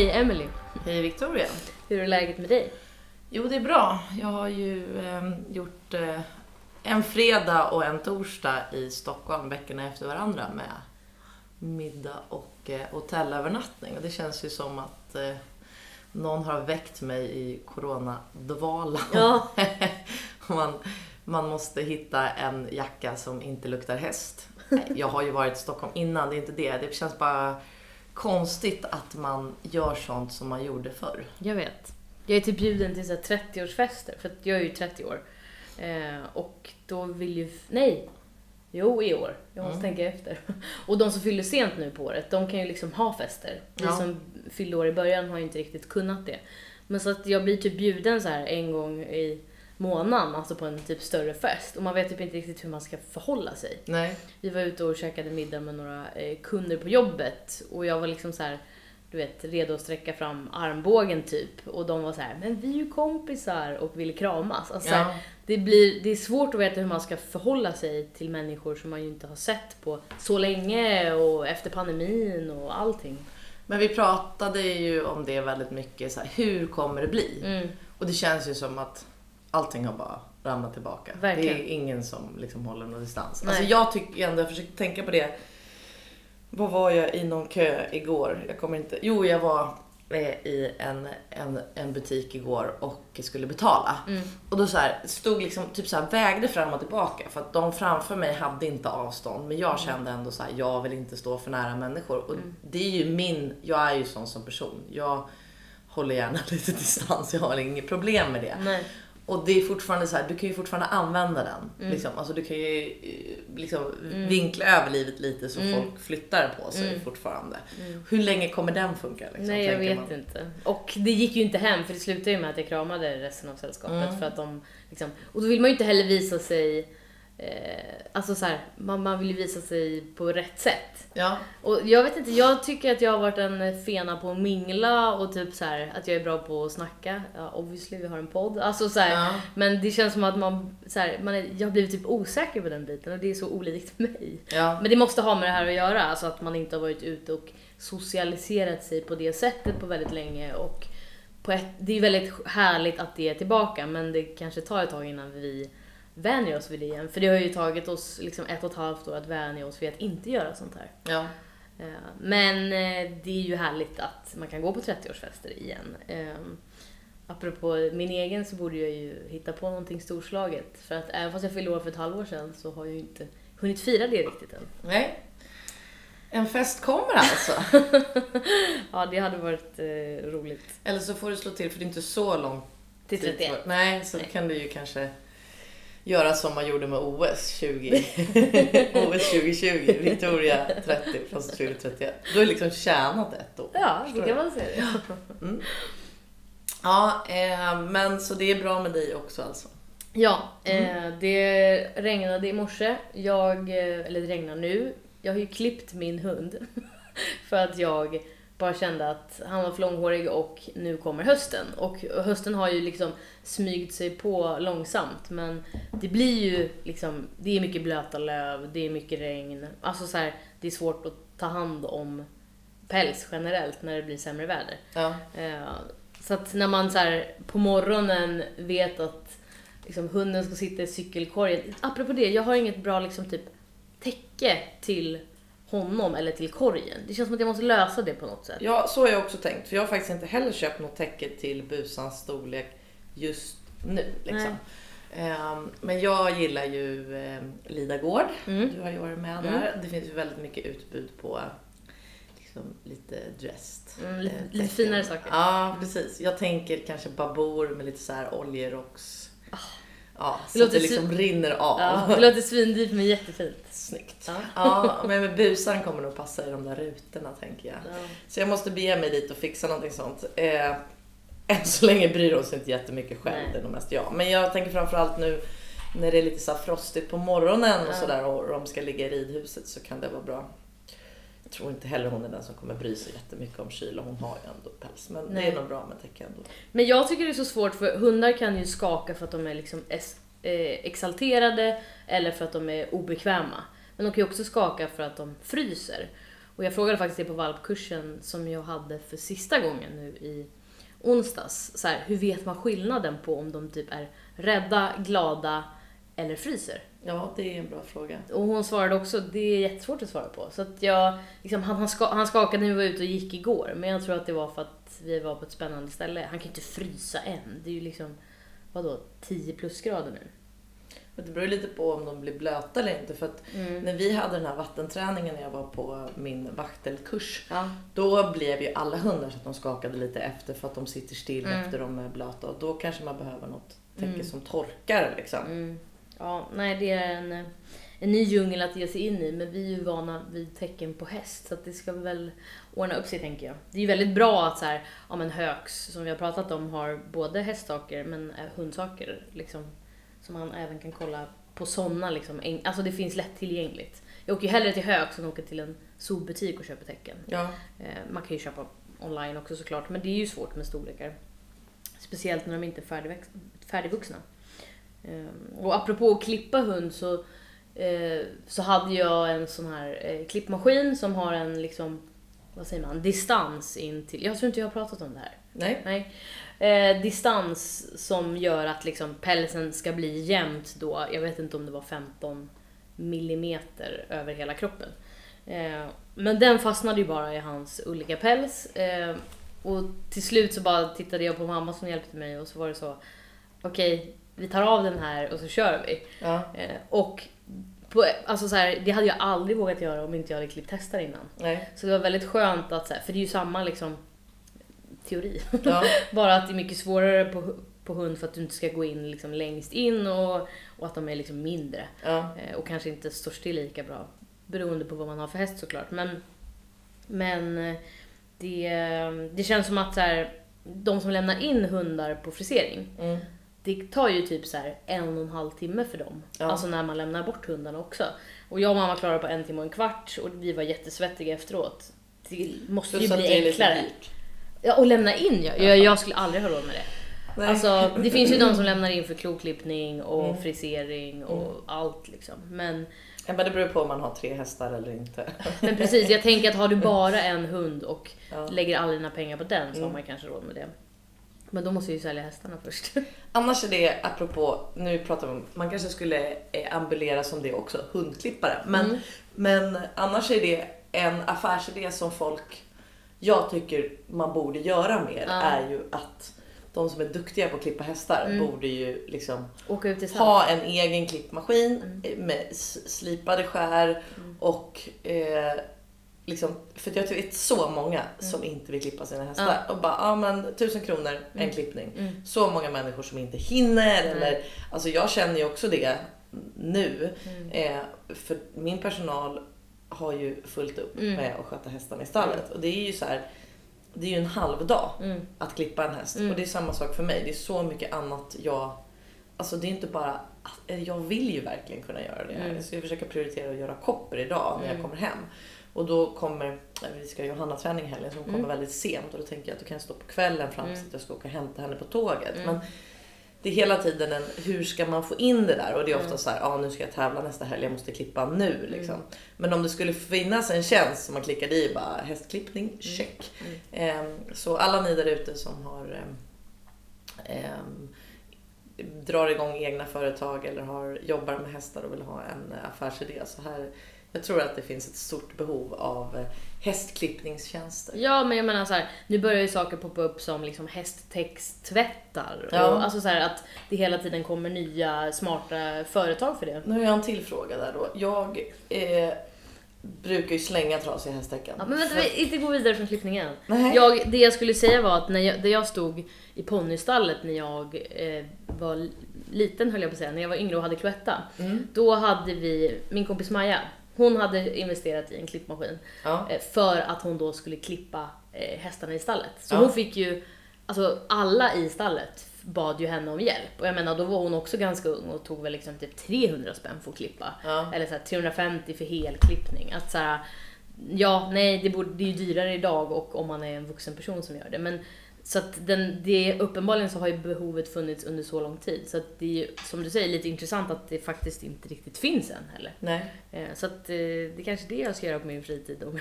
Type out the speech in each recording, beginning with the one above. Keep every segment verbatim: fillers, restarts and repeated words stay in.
Hej Emily. Hej Victoria. Hur är läget med dig? Jo, det är bra. Jag har ju eh, gjort eh, en fredag och en torsdag i Stockholm veckorna efter varandra med middag och eh, hotellövernattning. Och det känns ju som att eh, någon har väckt mig i coronadvalan. Ja. man, man måste hitta en jacka som inte luktar häst. Jag har ju varit i Stockholm innan, det är inte det. Det känns bara konstigt att man gör sånt som man gjorde förr. Jag vet. Jag är typ bjuden till så här trettioårsfester, för att jag är ju trettio år. Eh, och då vill ju... Nej! Jo, i år. Jag måste mm. tänka efter. Och de som fyller sent nu på året, de kan ju liksom ha fester. Vi ja. som fyller år i början har ju inte riktigt kunnat det. Men så att jag blir typ bjuden så här en gång i månaden, alltså på en typ större fest. Och man vet typ inte riktigt hur man ska förhålla sig. Nej. Vi var ute och käkade middag med några eh, kunder på jobbet. Och jag var liksom så här... Du vet, redo att sträcka fram armbågen typ. Och de var så här: men vi är ju kompisar och vill kramas. Alltså, ja. här, det, blir, det är svårt att veta hur man ska förhålla sig till människor som man ju inte har sett på så länge. Och efter pandemin och allting. Men vi pratade ju om det väldigt mycket. Så här, hur kommer det bli? Mm. Och det känns ju som att allting har bara ramlat tillbaka. Verkligen. Det är ingen som liksom håller någon distans. Alltså, jag tycker ändå, jag försöker tänka på det. Vad var jag i någon kö igår? Jag kommer inte... Jo, jag var i en, en, en butik igår och skulle betala. Mm. Och då så här, stod liksom, typ så här, vägde fram och tillbaka. För att de framför mig hade inte avstånd. Men jag kände ändå så här, jag vill inte stå för nära människor. Och mm. det är ju min... Jag är ju sån som person. Jag håller gärna lite distans. Jag har inget problem med det. Nej. Och det är fortfarande så här, du kan ju fortfarande använda den. Mm. Liksom. Alltså, du kan ju liksom mm. vinkla över livet lite så mm. folk flyttar på sig mm. fortfarande. Mm. Hur länge kommer den funka? Liksom, Nej, jag vet man. inte. Och det gick ju inte hem, för det slutade ju med att jag kramade resten av sällskapet. Mm. För att de, liksom, och då vill man ju inte heller visa sig... Eh, alltså så här, man, man vill ju visa sig på rätt sätt. Ja. Och jag vet inte, jag tycker att jag har varit en fena på att mingla och typ så här, att jag är bra på att snacka. Ja, obviously, vi har en podd. Alltså så här, ja. Men det känns som att man, så här, man är, jag har blivit typ osäker på den biten, och det är så olikt mig. Ja. Men det måste ha med det här att göra, alltså att man inte har varit ute och socialiserat sig på det sättet på väldigt länge. Och på ett, det är väldigt härligt att det är tillbaka, men det kanske tar ett tag innan vi vänjer oss vid det igen. För det har ju tagit oss liksom ett och ett halvt år att vänja oss vid att inte göra sånt här. Ja. Men det är ju härligt att man kan gå på trettioårsfester igen. Apropå min egen, så borde jag ju hitta på någonting storslaget. För att även fast jag fyllde år för ett halvår sedan, så har jag ju inte hunnit fira det riktigt än. Nej. En fest kommer alltså. Ja, det hade varit eh, roligt. Eller så får du slå till, för det är inte så långt till trettioett. Nej, så Nej. kan du ju kanske... göra som man gjorde med O S tjugo O S tjugotjugo, Victoria trettio, fast tjugohundratrettioett. Du har liksom tjänat ett år. Ja, det kan man säga det. Mm. Ja, eh, men så det är bra med dig också alltså. Ja, eh, det regnade i morse. Jag, eller det regnar nu. Jag har ju klippt min hund. För att jag bara kände att han var för långhårig, och nu kommer hösten. Och hösten har ju liksom smygt sig på långsamt. Men det blir ju liksom, det är mycket blöta löv, det är mycket regn. Alltså så här, det är svårt att ta hand om päls generellt när det blir sämre väder. Ja. Så att när man så här, på morgonen vet att liksom, hunden ska sitta i cykelkorgen. Apropå det, jag har inget bra liksom, typ, täcke till honom eller till korgen. Det känns som att jag måste lösa det på något sätt. Ja, så har jag också tänkt. För jag har faktiskt inte heller köpt något täcke till busans storlek just nu. Liksom. Um, men jag gillar ju um, Lidagård. Mm. Du har ju varit med där. Mm. Det finns ju väldigt mycket utbud på liksom, lite dressed. Mm, lite, lite finare saker. Ja, precis. Jag tänker kanske babor med lite så här oljerocks. Oh. Ja, så det, att det liksom svin... rinner av. Ja, det låter svindyrt, men jättefint. Snyggt. Ja. Ja, men med busan kommer nog passa i de där rutorna, tänker jag. Ja. Så jag måste bege mig dit och fixa någonting sånt. Eh, än så länge bryr oss inte jättemycket själv. Nej. Det är nog mest jag. Men jag tänker framförallt nu när det är lite så frostigt på morgonen och ja. sådär, och de ska ligga i ridhuset, så kan det vara bra. Jag tror inte heller hon är den som kommer bry sig jättemycket om kyla. Hon har ju ändå päls. Men Nej. det är nog bra med täcke ändå. Men jag tycker det är så svårt, för hundar kan ju skaka för att de är liksom exalterade eller för att de är obekväma. Men de kan ju också skaka för att de fryser. Och jag frågade faktiskt det på valpkursen som jag hade för sista gången nu i onsdags. Så här, hur vet man skillnaden på om de typ är rädda, glada eller fryser? Ja, det är en bra fråga. Och hon svarade också, det är jättesvårt att svara på. Så att jag, liksom, han, han, ska, han skakade när vi var ute och gick igår. Men jag tror att det var för att vi var på ett spännande ställe. Han kan ju inte frysa än. Det är ju liksom, vadå, tio plusgrader nu. Men det beror lite på om de blir blöta eller inte. För att mm. när vi hade den här vattenträningen när jag var på min vaktelkurs. Ja. Då blev ju alla hundar så att de skakade lite efter för att de sitter still mm. efter de är blöta. Och då kanske man behöver något täcke mm. som torkar liksom. Mm. Ja, nej, det är en, en ny djungel att ge sig in i, men vi är ju vana vid tecken på häst så att det ska väl ordna upp sig, tänker jag. Det är ju väldigt bra att så här, ja, men Högs som vi har pratat om har både hästsaker men hundsaker liksom, som man även kan kolla på sådana liksom, en, alltså det finns lättillgängligt. Jag åker ju hellre till Högs än åker till en zoobutik och köper tecken. Ja. Man kan ju köpa online också såklart, men det är ju svårt med storlekar. Speciellt när de inte är färdigvuxna. Och apropå att klippa hund så, eh, så hade jag en sån här eh, klippmaskin som har en liksom, vad säger man, distans in till, jag tror inte jag har pratat om det här. Nej. Nej. Eh, distans som gör att liksom pälsen ska bli jämnt då, jag vet inte om det var femton millimeter över hela kroppen. Eh, men den fastnade ju bara i hans olika päls. Eh, och till slut så bara tittade jag på mamma som hjälpte mig och så var det så, okej. Okay, vi tar av den här och så kör vi. Ja. Eh, och på, alltså så här, det hade jag aldrig vågat göra om inte jag hade klippt testar innan. Nej. Så det var väldigt skönt att så här, för det är ju samma liksom teori. Ja. Bara att det är mycket svårare på, på hund för att du inte ska gå in liksom längst in och, och att de är liksom mindre. Ja. Eh, och kanske inte står still lika bra beroende på vad man har för häst såklart. Men, men det, det känns som att så här, de som lämnar in hundar på frisering mm. det tar ju typ så här en och en halv timme för dem. Ja. Alltså när man lämnar bort hundarna också. Och jag och mamma klarade på en timme och en kvart. Och vi var jättesvettiga efteråt. Det måste ju så bli enklare. Ja, och lämna in. Jag, jag, jag skulle aldrig ha råd med det. Nej. Alltså, det finns ju de som lämnar in för kloklippning och mm. frisering och mm. allt liksom. Men, ja, men det beror på om man har tre hästar eller inte. Men precis, jag tänker att har du bara en hund och ja. lägger alla dina pengar på den så mm. har man kanske råd med det. Men då måste ju sälja hästarna först. Annars är det, apropå, nu pratar vi om, man kanske skulle ambulera som det också, hundklippare. Men, mm. men annars är det en affärsidé som folk, jag tycker man borde göra mer, ja. är ju att de som är duktiga på att klippa hästar mm. borde ju liksom åka ut till ha en egen klippmaskin mm. med slipade skär mm. och... Eh, liksom, för jag vet så många som mm. inte vill klippa sina hästar ja. och bara, ja ah, men tusen kronor mm. en klippning mm. så många människor som inte hinner mm. eller, alltså jag känner ju också det nu mm. eh, för min personal har ju fullt upp mm. med att sköta hästarna i stallet mm. och det är ju så här, det är ju en halv dag mm. att klippa en häst mm. och det är samma sak för mig, det är så mycket annat jag, alltså det är inte bara, jag vill ju verkligen kunna göra det här mm. så jag försöker prioritera att göra koppor idag när mm. jag kommer hem. Och då kommer, vi ska Johanna Tröning helgen som kommer mm. väldigt sent. Och då tänker jag att du kan stå på kvällen fram tills mm. jag ska åka och hämta henne på tåget. Mm. Men det är hela tiden en, hur ska man få in det där? Och det är ofta mm. så här, ja ah, nu ska jag tävla nästa helg, jag måste klippa nu liksom. Mm. Men om det skulle finnas en tjänst som man klickade i, bara hästklippning, check. Mm. Mm. Um, så alla ni där ute som har... Um, um, drar igång egna företag eller har, jobbar med hästar och vill ha en affärsidé så här... Jag tror att det finns ett stort behov av hästklippningstjänster. Ja, men jag menar så här, nu börjar ju saker poppa upp som liksom hästtexttvättar. Ja. Och alltså så här att det hela tiden kommer nya smarta företag för det. Nu har jag en till fråga där då. Jag eh, brukar ju slänga trasiga hästtäcken. Ja, men vänta, vi inte gå vidare från klippningen. Jag, det jag skulle säga var att när jag, där jag stod i ponnystallet när jag eh, var liten, höll jag på att säga, när jag var yngre och hade kloetta. Mm. Då hade vi, min kompis Maja, hon hade investerat i en klippmaskin ja. för att hon då skulle klippa hästarna i stallet. Så ja. hon fick ju, alltså alla i stallet bad ju henne om hjälp. Och jag menar, då var hon också ganska ung och tog väl liksom typ trehundra spänn för att klippa. Ja. Eller så här, trehundrafemtio för helklippning. Att så här, ja, nej, det, borde, det är ju dyrare idag och om man är en vuxen person som gör det. Men så att den, det, uppenbarligen så har ju behovet funnits under så lång tid. Så att det är, som du säger, lite intressant att det faktiskt inte riktigt finns än heller. Nej. Så att det är kanske det jag ska göra på min fritid om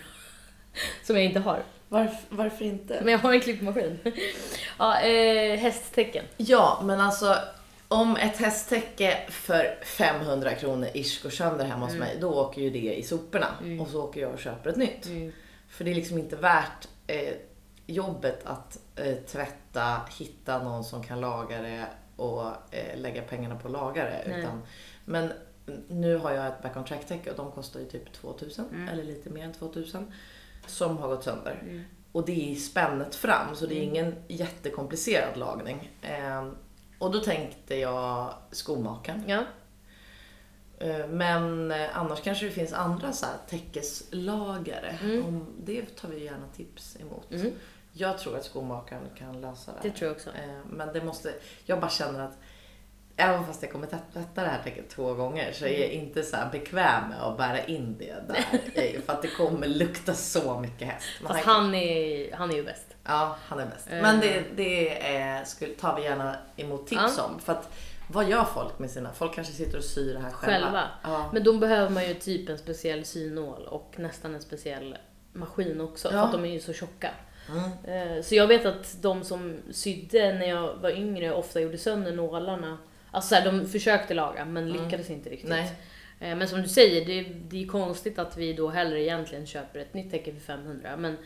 som jag inte har. Varför, varför inte? Men jag har en klippmaskin. Ja, eh, hästtecken. Ja, men alltså om ett hästtäcke för femhundra kronor ish går sönder hemma hos mm. mig, då åker ju det i soporna mm. och så åker jag och köper ett nytt. Mm. För det är liksom inte värt eh, jobbet att eh, tvätta, hitta någon som kan laga det och eh, lägga pengarna på att laga det. Utan, men nu har jag ett back on track täcke och de kostar ju typ tvåtusen mm. eller lite mer än tvåtusen som har gått sönder. Mm. Och det är spännet fram, så det är ingen jättekomplicerad lagning. Eh, och då tänkte jag skomakaren. Ja. Eh, men annars kanske det finns andra så här täckeslagare. Mm. Om det tar vi gärna tips emot. Mm. Jag tror att skomakaren kan lösa det. Det tror jag också. Eh, men det måste, jag bara känner att även fast jag kommer tvätta det här täcket två gånger så är jag inte så här bekväm med att bära in det där. För att det kommer lukta så mycket häst. Man fast han är, han är ju bäst. Ja, han är bäst. Mm. Men det, det är, skulle, tar vi gärna emot tips ja. om. För att vad gör folk med sina? Folk kanske sitter och syr det här själva. själva. Ja. Men då behöver man ju typ en speciell synål och nästan en speciell maskin också. Ja. För att de är ju så tjocka. Mm. Så jag vet att de som sydde när jag var yngre ofta gjorde sönder nålarna. Alltså så här, de försökte laga men lyckades mm. inte riktigt. Nej. Men som du säger, det, det är konstigt att vi då hellre egentligen köper ett nytt täcke för femhundra. Men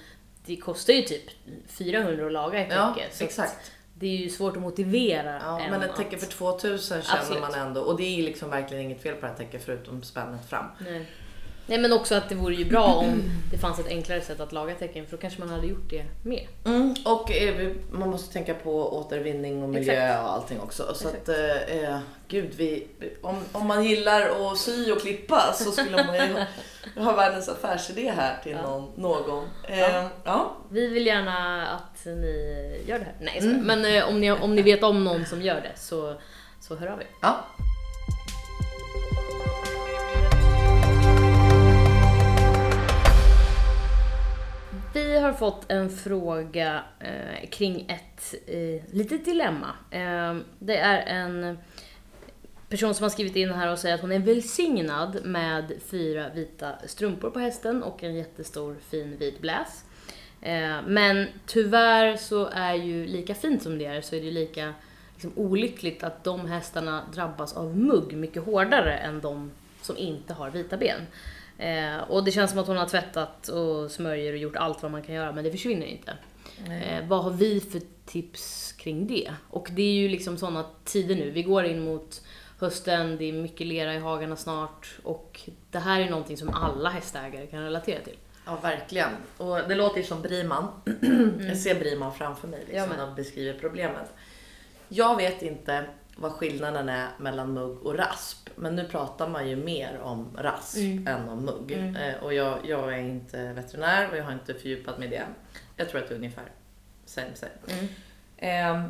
det kostar ju typ fyrahundra att laga ett ja, täcke. Så exakt. Det är ju svårt att motivera. Ja, men ett täcke för tvåtusen känner absolut. Man ändå. Och det är liksom verkligen inget fel på det här täcket förutom spännet fram. Nej. Nej, men också att det vore ju bra om det fanns ett enklare sätt att laga tecken, för då kanske man hade gjort det mer. Mm, och eh, man måste tänka på återvinning och miljö exakt. Och allting också. Så exakt. Att, eh, gud, vi, om, om man gillar att sy och klippa så skulle man ju ha världens affärsidé här till ja. någon. någon. Eh, ja. Ja. Vi vill gärna att ni gör det här. Nej, mm. Men eh, om, ni, om ni vet om någon som gör det så, så hör av er. Ja. Vi har fått en fråga eh, kring ett eh, litet dilemma. Eh, det är en person som har skrivit in här och säger att hon är välsignad med fyra vita strumpor på hästen och en jättestor fin vit bläs. Eh, men tyvärr så är ju lika fint som det är så är det ju lika liksom, olyckligt att de hästarna drabbas av mugg mycket hårdare än de som inte har vita ben. Eh, och det känns som att hon har tvättat och smörjer och gjort allt vad man kan göra, men det försvinner inte. Eh, vad har vi för tips kring det? Och det är ju liksom sådana tider nu. Vi går in mot hösten, det är mycket lera i hagarna snart. Och det här är någonting som alla hästägare kan relatera till. Ja, verkligen. Och det låter ju som Briman. Mm. Jag ser Briman framför mig liksom, ja, när han beskriver problemet. Jag vet inte vad skillnaden är mellan mugg och rasp. Men nu pratar man ju mer om rasp mm. än om mugg. Mm. Eh, och jag, jag är inte veterinär och jag har inte fördjupat mig i det. Jag tror att det är ungefär same, same. Mm. Eh,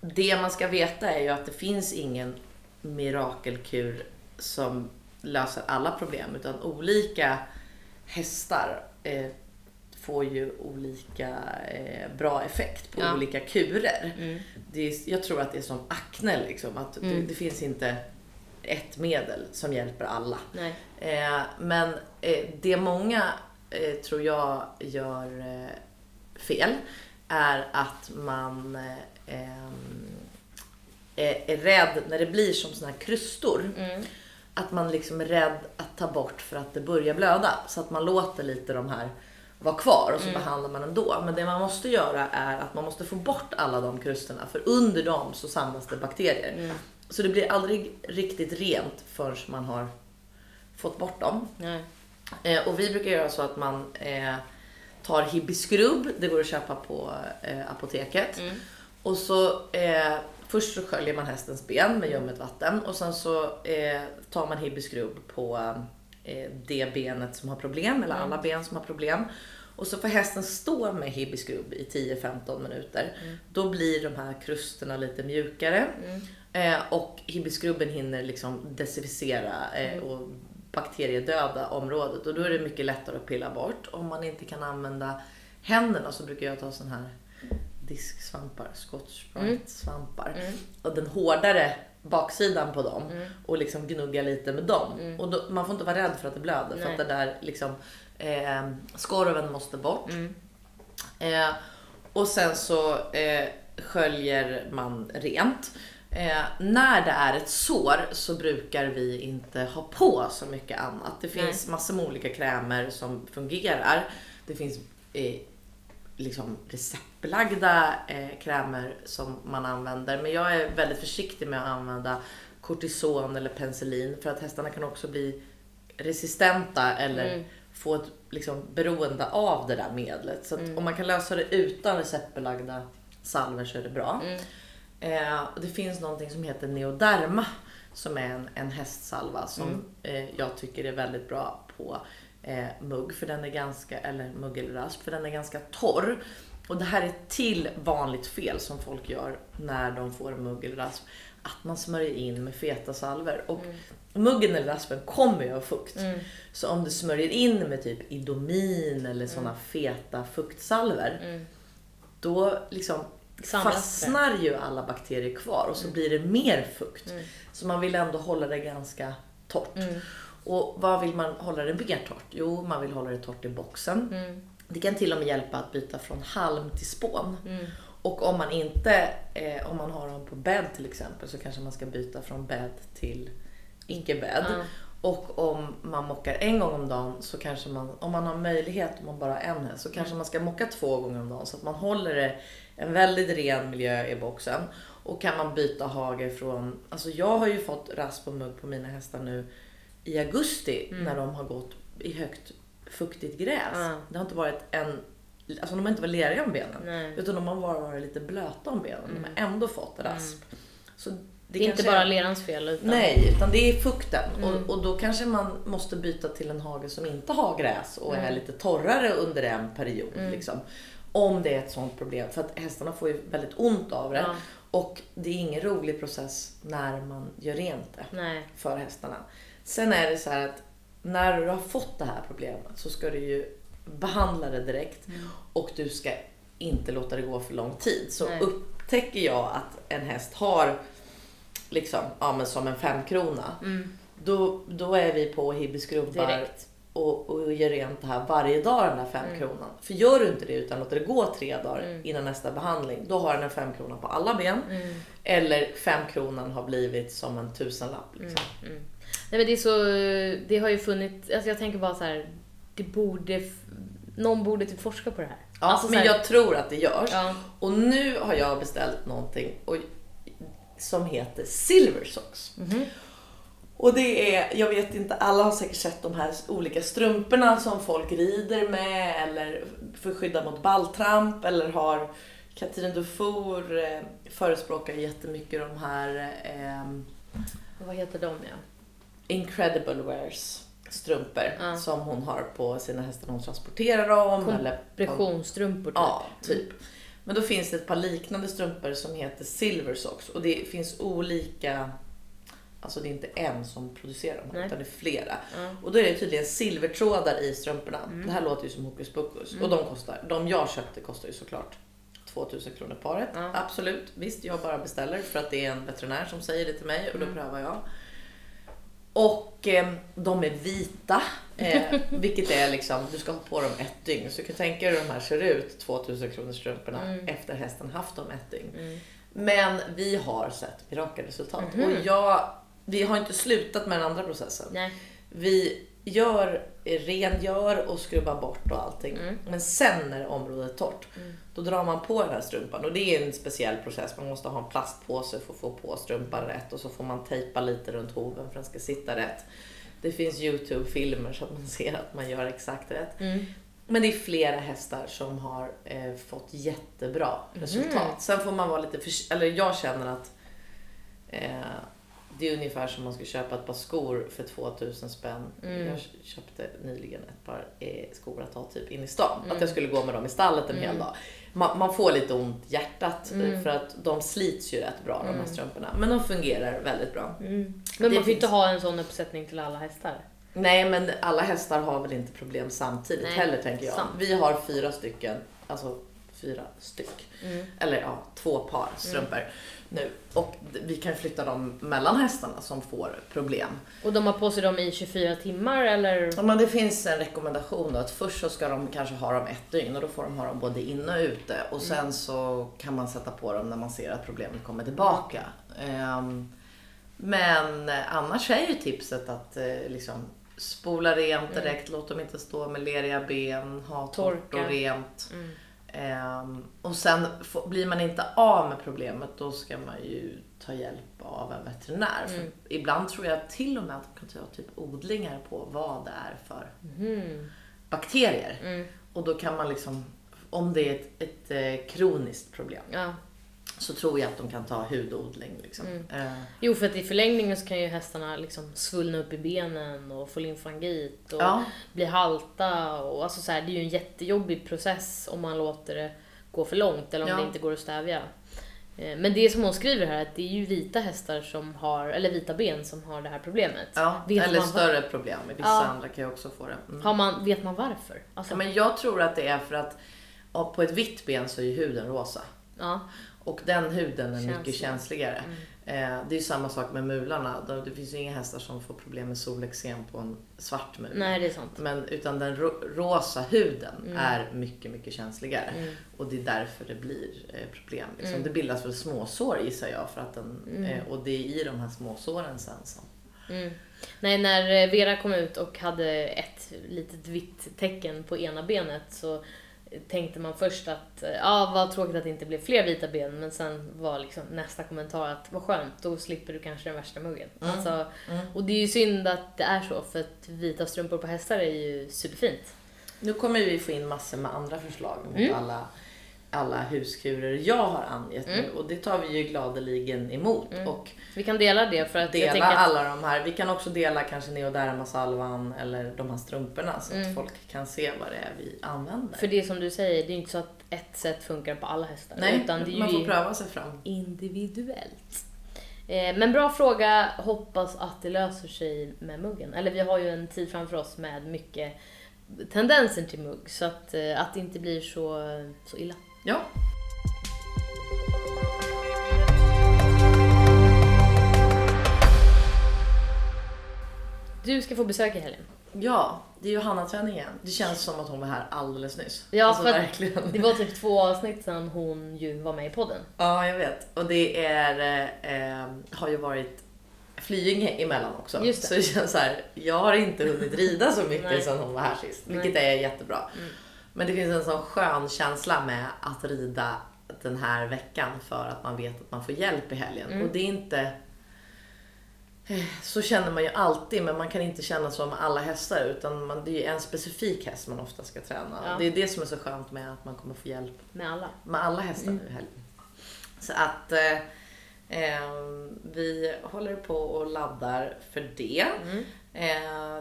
det man ska veta är ju att det finns ingen mirakelkur som löser alla problem. Utan olika hästar eh, får ju olika eh, bra effekt på ja. olika kurer. Mm. Det är, jag tror att det är som akne liksom, att mm. det, det finns inte ett medel som hjälper alla. Nej. Eh, men eh, det många eh, tror jag gör eh, fel är att man eh, eh, är rädd när det blir som såna här krystor. Mm. Att man liksom är rädd att ta bort för att det börjar blöda. Så att man låter lite de här var kvar och så mm. behandlar man ändå. Men det man måste göra är att man måste få bort alla de krusterna, för under dem så samlas det bakterier. Mm. Så det blir aldrig riktigt rent förrän man har fått bort dem. Mm. Eh, och vi brukar göra så att man eh, tar hibiscrubb, det går att köpa på eh, apoteket. Mm. Och så eh, först så sköljer man hästens ben med ljummet vatten och sen så eh, tar man hibiscrubb på det benet som har problem, eller alla mm. ben som har problem, och så får hästen stå med hibiscrubb i tio till femton minuter. Mm. Då blir de här krusterna lite mjukare mm. eh, och hibiscrubben hinner liksom desinficera eh, mm. och bakteriedöda området, och då är det mycket lättare att pilla bort. Om man inte kan använda händerna så brukar jag ta sån här disksvampar, Scotch Brite svampar mm. Mm. och den hårdare baksidan på dem mm. och liksom gnugga lite med dem mm. och då, man får inte vara rädd för att det blöder. Nej. För att det där liksom Eh, skorven måste bort. Mm. Eh, och sen så eh, sköljer man rent. Eh, när det är ett sår så brukar vi inte ha på så mycket annat. Det finns Nej. massor med olika krämer som fungerar. Det finns eh, liksom receptbelagda eh, krämer som man använder. Men jag är väldigt försiktig med att använda kortison eller penicillin. För att hästarna kan också bli resistenta eller mm. få ett liksom, beroende av det där medlet. Så att mm. om man kan lösa det utan receptbelagda salver så är det bra. Mm. Eh, och det finns någonting som heter Neoderma som är en, en hästsalva som mm. eh, jag tycker är väldigt bra på eh, mugg för den är ganska, eller muggelrasp för den är ganska torr. Och det här är till vanligt fel som folk gör när de får muggelrasp, att man smörjer in med feta salver och mm. muggen eller raspen kommer ju av fukt. Mm. Så om du smörjer in med typ idomin eller sådana mm. feta fuktsalver mm. då liksom fastnar ju alla bakterier kvar och så mm. blir det mer fukt. Mm. Så man vill ändå hålla det ganska torrt. Mm. Och vad vill man hålla det mer torrt? Jo, man vill hålla det torrt i boxen. Mm. Det kan till och med hjälpa att byta från halm till spån. Mm. Och om man inte, eh, om man har dem på bädd till exempel så kanske man ska byta från bädd till icke-bädd. Mm. Och om man mockar en gång om dagen så kanske man, om man har möjlighet, om man bara har en så kanske mm. man ska mocka två gånger om dagen. Så att man håller det en väldigt ren miljö i boxen. Och kan man byta hage från, alltså jag har ju fått rasp och mugg på mina hästar nu i augusti mm. när de har gått i högt fuktigt gräs. Mm. Det har inte varit en, alltså de har inte varit leriga om benen. Nej. Utan de har bara varit lite blöta om benen. Mm. De har ändå fått rasp. Mm. Så det, det är inte bara är lerans fel utan... Nej, utan det är fukten. Mm. Och, och då kanske man måste byta till en hage som inte har gräs och mm. är lite torrare under en period. Mm. Liksom. Om det är ett sånt problem. För att hästarna får ju väldigt ont av det. Ja. Och det är ingen rolig process när man gör rent det Nej. för hästarna. Sen är det så här att när du har fått det här problemet så ska du ju behandla det direkt. Mm. Och du ska inte låta det gå för lång tid. Så Nej. upptäcker jag att en häst har... liksom, ja men som en femkrona mm. då, då är vi på hibbiskrubbar och, och gör rent det här varje dag, den här femkronan mm. för gör du inte det utan låter det gå tre dagar mm. innan nästa behandling, då har den en femkrona på alla ben mm. eller femkronan har blivit som en tusenlapp liksom. mm. Mm. Nej, men det är så, det har ju funnits, alltså jag tänker bara så här, det borde, någon borde typ forska på det här. Ja, alltså, men här, jag tror att det görs. Ja. Och nu har jag beställt någonting och som heter Silver Sox. Mm-hmm. Och det är, jag vet inte, alla har säkert sett de här olika strumporna som folk rider med eller för skydda mot balltramp, eller har Catherine Dufour eh, förespråkar jättemycket de här eh, vad heter de ja? Incredible wears strumpor mm. som hon har på sina hästar när hon transporterar dem. Kompressionsstrumpor typ. Ja, typ. Men då finns det ett par liknande strumpor som heter Silver Sox. Och det finns olika... Alltså det är inte en som producerar dem, utan det är flera. Mm. Och då är det tydligen silvertrådar i strumporna. Mm. Det här låter ju som hokus pokus. Mm. Och de kostar, de jag köpte kostar ju såklart tvåtusen kronor paret. Mm. Absolut, visst, jag bara beställer för att det är en veterinär som säger det till mig. Och då mm. prövar jag. Och eh, de är vita. Eh, vilket är liksom, du ska ha på dem ett dygn. Så du kan tänka dig hur de här ser ut, tvåtusen kronor strumporna, mm. efter hästen haft dem ett dygn. Mm. Men vi har sett mirakelresultat. Mm. Och jag, vi har inte slutat med den andra processen. Nej. Vi gör, rengör och skrubbar bort och allting. Mm. Men sen när området är torrt, mm. då drar man på den här strumpan. Och det är en speciell process. Man måste ha en plastpåse för att få på strumpan rätt. Och så får man tejpa lite runt hoven för att den ska sitta rätt. Det finns YouTube-filmer så att man ser att man gör exakt rätt. Mm. Men det är flera hästar som har eh, fått jättebra resultat. Mm. Sen får man vara lite för, eller jag känner att eh, det är ungefär som man ska köpa ett par skor för tvåtusen spänn. Mm. Jag köpte nyligen ett par eh, skor att ha typ in i stan. Mm. Att jag skulle gå med dem i stallet en mm. hel dag. Man, man får lite ont hjärtat mm. för att de slits ju rätt bra, mm. de här strumporna. Men de fungerar väldigt bra. Mm. Men man får inte ha en sån uppsättning till alla hästar. Nej, men alla hästar har väl inte problem samtidigt. Nej, heller tänker jag. Sant. Vi har fyra stycken, alltså fyra styck. Mm. Eller ja, två par strumpor mm. nu. Och vi kan flytta dem mellan hästarna som får problem. Och de har på sig dem i tjugofyra timmar eller? Ja, men det finns en rekommendation då, att först så ska de kanske ha dem ett dygn och då får de ha dem både inne och ute. Och sen mm. så kan man sätta på dem när man ser att problemet kommer tillbaka. Um, men annars är ju tipset att liksom spola rent direkt, mm. låt dem inte stå med leriga ben, ha torrt och rent. Mm. Um, och sen får, blir man inte av med problemet, då ska man ju ta hjälp av en veterinär. Mm. För ibland tror jag till och med att man kan ta typ odlingar på vad det är för mm. bakterier. Mm. Och då kan man liksom, om det är ett, ett, ett kroniskt problem. Ja. Så tror jag att de kan ta hudodling liksom. Mm. Eh. Jo, för att i förlängningen så kan ju hästarna liksom svullna upp i benen och få lymfangit och ja. bli halta och alltså så här, det är ju en jättejobbig process om man låter det gå för långt eller om ja. det inte går att stävja. Eh, men det som hon skriver här, att det är ju vita hästar som har, eller vita ben som har det här problemet. Ja, vet eller man större var- problem, vissa ja. andra kan ju också få det. Mm. Har man, vet man varför? Alltså, ja, men jag tror att det är för att ja, på ett vitt ben så är ju huden rosa. Ja. Och den huden är Känslig. mycket känsligare. Mm. Eh, det är ju samma sak med mularna. Det finns ju inga hästar som får problem med solexem på en svart mul. Nej, det är sant. Men utan den ro- rosa huden mm. är mycket, mycket känsligare. Mm. Och det är därför det blir eh, problem. Liksom. Mm. Det bildas väl småsår, gissar jag. För att den, mm. eh, och det är i de här småsåren sen som... Mm. Nej, när Vera kom ut och hade ett litet vitt tecken på ena benet så... tänkte man först att ja, vad tråkigt att det inte blev fler vita ben, men sen var liksom nästa kommentar att vad skönt, då slipper du kanske den värsta muggen. Mm. Alltså, mm. och det är ju synd att det är så, för att vita strumpor på hästar är ju superfint. Nu kommer vi få in massor med andra förslag mot mm. alla, alla huskurer jag har angett mm. nu, och det tar vi ju gladeligen emot. Mm. Och vi kan dela det för att dela jag tänker att... alla de här. Vi kan också dela kanske neodermasalvan eller de här strumporna så mm. att folk kan se vad det är vi använder. För det som du säger, det är ju inte så att ett sätt funkar på alla hästar. Nej, utan det är man får pröva sig fram. Individuellt. Eh, men bra fråga, hoppas att det löser sig med muggen. Eller vi har ju en tid framför oss med mycket tendenser till mugg, så att, eh, att det inte blir så, så illa. Ja. Du ska få besök i helgen. Ja, det är Johanna Tröning igen. Det känns som att hon var här alldeles nyss. Ja, alltså, verkligen. Det var typ två avsnitt sedan hon ju var med i podden. Ja, jag vet. Och det är, eh, har ju varit Flyinge emellan också. Just det. Så det känns så här, jag har inte hunnit rida så mycket sedan hon var här sist. Vilket Nej. är jättebra. Mm. Men det finns en sån skön känsla med att rida den här veckan för att man vet att man får hjälp i helgen. Mm. Och det är inte... Så känner man ju alltid, men man kan inte känna så med alla hästar, utan man, det är ju en specifik häst man ofta ska träna. Ja. Det är det som är så skönt med att man kommer få hjälp med alla, med alla hästar mm. nu i helgen. Så att eh, eh, vi håller på och laddar för det. Mm.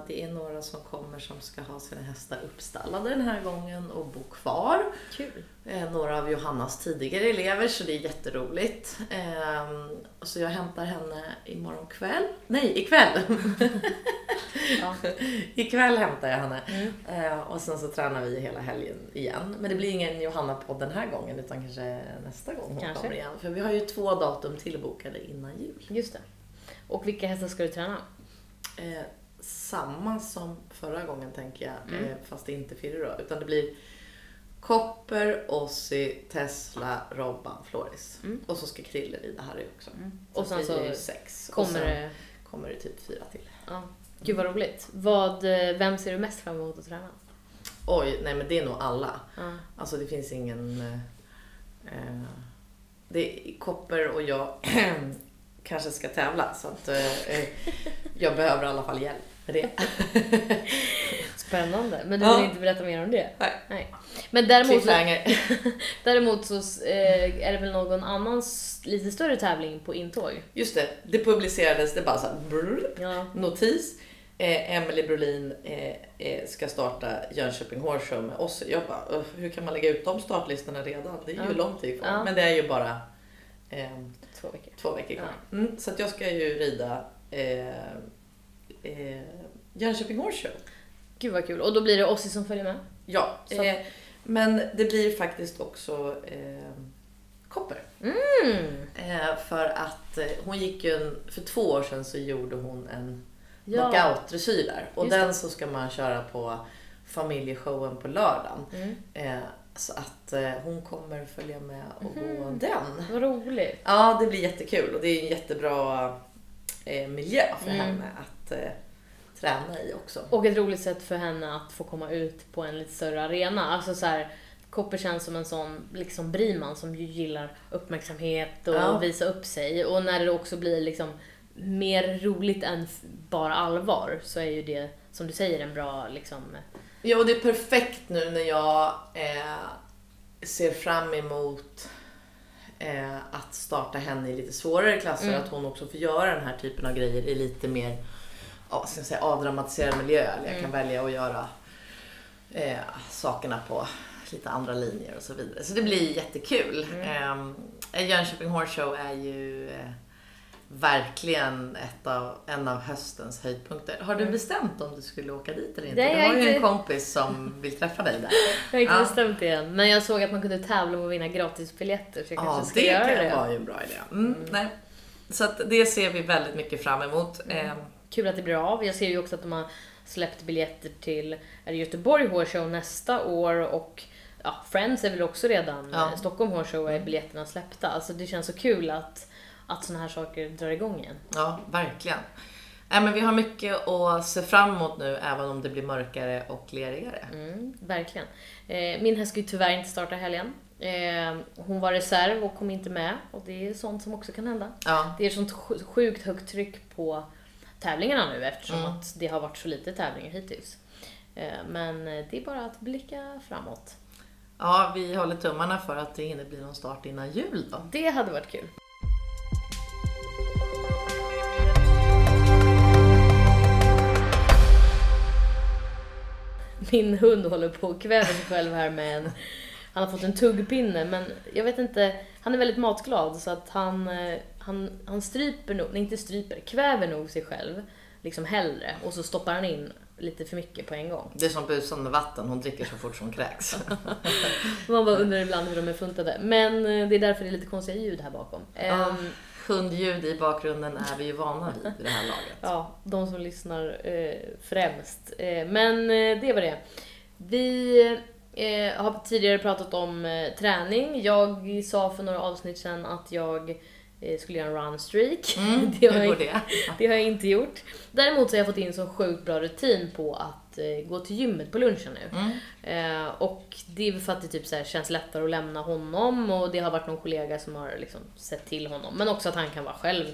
Det är några som kommer som ska ha sina hästar uppstallade den här gången och bo kvar. Kul. Några av Johannas tidigare elever, så det är jätteroligt. Så jag hämtar henne imorgon kväll. Nej, ikväll! Ja. Ikväll hämtar jag henne. Mm. Och sen så tränar vi hela helgen igen. Men det blir ingen Johanna-podd den här gången, utan kanske nästa gång hon kanske. kommer igen. För vi har ju två datum tillbokade innan jul. Just det. Och vilka hästar ska du träna? Eh, samma som förra gången, tänker jag, mm. eh, fast det är inte Firro, utan det blir Kopper, Ossi, Tesla, Robban, Floris mm. och så ska Krille rida här också mm. så och sen så det sex. Kommer, och sen det... kommer det typ fyra till. Ja. Gud vad roligt. Vad, vem ser du mest fram emot att träna? Oj, nej men det är nog alla mm. alltså det finns ingen eh, det är Kopper och jag kanske ska tävla, så att eh, jag behöver i alla fall hjälp med det. Spännande, men du vill ja. inte berätta mer om det? Nej. Nej. Men däremot så, däremot så eh, är det väl någon annans lite större tävling på intåg? Just det, det publicerades, det bara så här, brr, ja. notis. Eh, Emelie Brolin eh, eh, ska starta Jönköping Horse Show med oss. Jag bara, hur kan man lägga ut de startlistorna redan? Det är ju ja. lång tid kvar, ja. men det är ju bara... Eh, två veckor, två veckor kvar. Ja. Mm, så att jag ska ju rida eh, eh, Jönköping Horse Show. Gud vad kul. Och då blir det Ossi som följer med? Ja, eh, Men det blir faktiskt också eh, koppar. Mm. Eh, för att eh, hon gick ju en, för två år sedan så gjorde hon en ja. knockout-dressyr där. Och just den det. Så ska man köra på familjeshowen på lördagen. Mm. Eh, så att eh, hon kommer följa med och mm. gå den. Vad roligt. Ja, det blir jättekul. Och det är en jättebra eh, miljö för mm. henne att... Eh, träna i också. Och ett roligt sätt för henne att få komma ut på en lite större arena. Alltså så här, Koppe känns som en sån liksom Briman som ju gillar uppmärksamhet och ja. visa upp sig. Och när det också blir liksom mer roligt än bara allvar så är ju det, som du säger, en bra liksom... Ja, och det är perfekt nu när jag eh, ser fram emot eh, att starta henne i lite svårare klasser. Mm. Att hon också får göra den här typen av grejer i lite mer ja, ska jag säga, avdramatiserad miljö. Eller jag kan mm. välja att göra eh, sakerna på lite andra linjer och så vidare. Så det blir jättekul. Mm. Eh, Jönköping Horse Show är ju eh, verkligen ett av, en av höstens höjdpunkter. Har du bestämt om du skulle åka dit eller inte? Det du har ju en kompis som vill träffa dig där. Jag har inte ja. bestämt det än. Men jag såg att man kunde tävla och vinna gratisbiljetter. Så jag ja, kanske ska det göra kan det. Var ju en bra idé. Mm, mm. Nej. Så att det ser vi väldigt mycket fram emot. Mm. Eh, Kul att det blir av. Jag ser ju också att de har släppt biljetter till Göteborg Horse Show nästa år. Och ja, Friends är väl också redan. Ja. Stockholm Horse Show är biljetterna släppta. Alltså det känns så kul att, att såna här saker drar igång igen. Ja, verkligen. Äh, men vi har mycket att se fram emot nu. Även om det blir mörkare och lerigare. Mm, verkligen. Eh, min häst ska ju tyvärr inte starta helgen. Eh, hon var reserv och kom inte med. Och det är sånt som också kan hända. Ja. Det är sånt sjukt högt tryck på... tävlingarna nu eftersom mm. att det har varit så lite tävlingar hittills. Men det är bara att blicka framåt. Ja, vi håller tummarna för att det hinner bli någon start innan jul då. Det hade varit kul. Min hund håller på att kväva sig själv här med en... Han har fått en tuggpinne, men jag vet inte... Han är väldigt matglad så att han... Han, han stryper nog, nej inte stryper, kväver nog sig själv liksom hellre. Och så stoppar han in lite för mycket på en gång. Det är som busan med vatten, hon dricker så fort som kräks. Man bara undrar ibland hur de är funtade. Men det är därför det är lite konstiga ljud här bakom. Ja, um, hundljud i bakgrunden är vi ju vana vid i det här laget. Ja, de som lyssnar eh, främst. Eh, men det var det. Vi... Jag har tidigare pratat om eh, träning. Jag sa för några avsnitt sedan att jag eh, skulle göra en runstreak. Mm, det, har jag, det. det har jag inte gjort. Däremot så har jag fått in så sjukt bra rutin på att eh, gå till gymmet på lunchen nu. Mm. Eh, och det är för att det typ så här, känns lättare att lämna honom. Och det har varit någon kollega som har liksom, sett till honom. Men också att han kan vara själv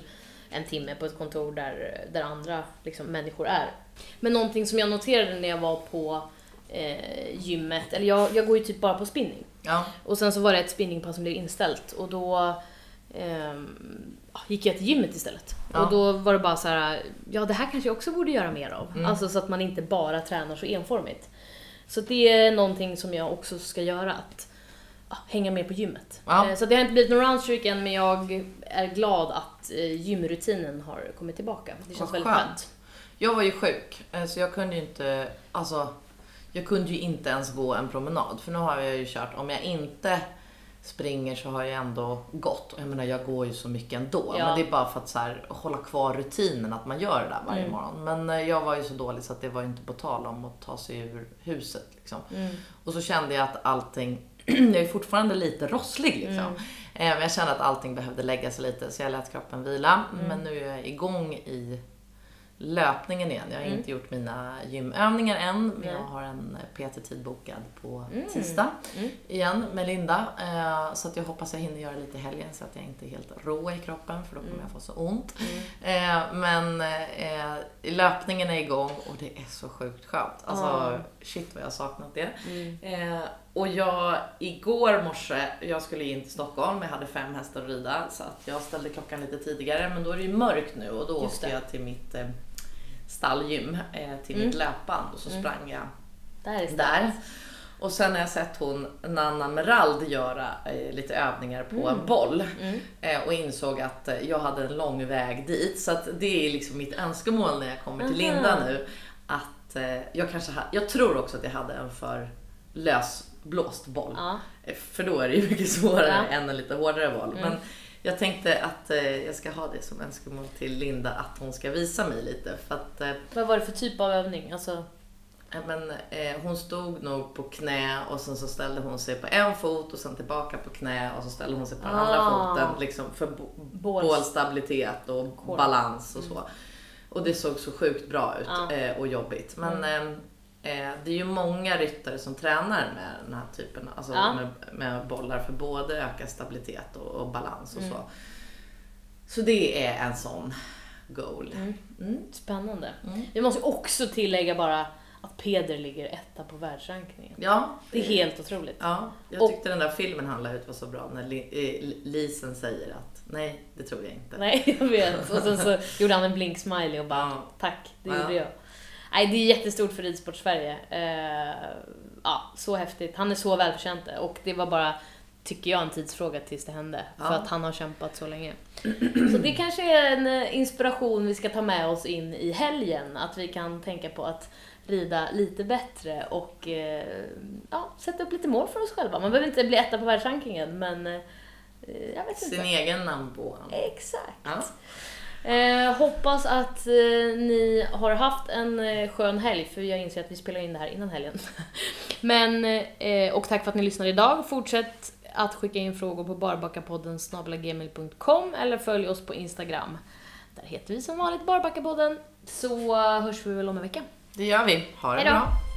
en timme på ett kontor där, där andra liksom, människor är. Men någonting som jag noterade när jag var på... Eh, gymmet, eller jag, jag går ju typ bara på spinning. Ja. Och sen så var det ett spinningpass som blev inställt. Och då eh, gick jag till gymmet istället. Ja. Och då var det bara så här: ja, det här kanske jag också borde göra mer av. Mm. Alltså så att man inte bara tränar så enformigt. Så det är någonting som jag också ska göra. Att ah, hänga med på gymmet. Ja. Eh, så det har inte blivit någon roundstreak än. Men jag är glad att eh, gymrutinen har kommit tillbaka. Det känns väldigt skönt. Jag var ju sjuk, så jag kunde ju inte... Alltså... Jag kunde ju inte ens gå en promenad. För nu har jag ju kört, om jag inte springer så har jag ändå gått. Jag menar, jag går ju så mycket ändå. Ja. Men det är bara för att så här, hålla kvar rutinen att man gör det där varje mm. morgon. Men jag var ju så dålig så att det var ju inte på tal om att ta sig ur huset. Liksom. Mm. Och så kände jag att allting, jag är fortfarande lite rosslig liksom. Mm. Men jag kände att allting behövde lägga sig lite. Så jag lät kroppen vila. Mm. Men nu är jag igång i... löpningen igen. Jag har mm. inte gjort mina gymövningar än. Men jag har en P T-tid bokad på mm. tisdag mm. igen med Linda. Så att jag hoppas jag hinner göra lite i helgen så att jag inte är helt rå i kroppen, för då kommer mm. jag få så ont. Mm. Men löpningen är igång och det är så sjukt skönt. Alltså mm. shit vad jag har saknat det. Mm. Och jag igår morse, jag skulle in till Stockholm, jag hade fem hästar att rida så att jag ställde klockan lite tidigare. Men då är det ju mörkt nu och då åkte jag till mitt... stallgym till mm. mitt löpband och så sprang mm. jag där, där. Och sen har jag sett hon Nana Merald göra eh, lite övningar på mm. en boll mm. eh, och insåg att jag hade en lång väg dit, så att det är liksom mitt önskemål när jag kommer till Linda nu, att eh, jag kanske ha, jag tror också att jag hade en för lös blåst boll. Ja. För då är det ju mycket svårare ja. än en lite hårdare boll. Mm. Men jag tänkte att eh, jag ska ha det som önskemål till Linda att hon ska visa mig lite. För att, eh, vad var det för typ av övning? Alltså... Men, eh, hon stod nog på knä och sen så ställde hon sig på en fot och sen tillbaka på knä och så ställde hon sig på den ah. andra foten liksom för bo- bålstabilitet och Kål. balans och så. Mm. Och det såg så sjukt bra ut ah. eh, och jobbigt. Men mm. eh, det är ju många ryttare som tränar med den här typen, alltså ah. med, med bollar för både öka stabilitet och, och balans och mm. så. Så det är en sån goal. Mm. Mm. Spännande. Mm. Jag måste också tillägga bara att Peder ligger etta på världsrankningen. Ja, det är helt otroligt. Ja, jag tyckte och, den där filmen han la ut var så bra när Lisen säger att nej, det tror jag inte. Nej, jag vet. Och sen så gjorde han en blink smiley och bara ja. tack, det ja. gjorde jag. Nej, det är jättestort för Ridsport Sverige. Uh, ja, så häftigt. Han är så välförtjänt och det var bara, tycker jag, en tidsfråga tills det hände. Ja. För att han har kämpat så länge. Så det kanske är en inspiration vi ska ta med oss in i helgen. Att vi kan tänka på att rida lite bättre och eh, ja, sätta upp lite mål för oss själva. Man behöver inte bli etta på världsrankingen, men eh, jag vet Sin inte. egen namn på honom. Exakt. Ja. Eh, hoppas att eh, ni har haft en eh, skön helg, för jag inser att vi spelar in det här innan helgen. men, eh, och tack för att ni lyssnar idag. Fortsätt att skicka in frågor på barbackapodden snabel-a gmail punkt com eller följ oss på Instagram. Där heter vi som vanligt Barbackapodden. Så hörs vi väl om en vecka. Det gör vi. Ha det bra.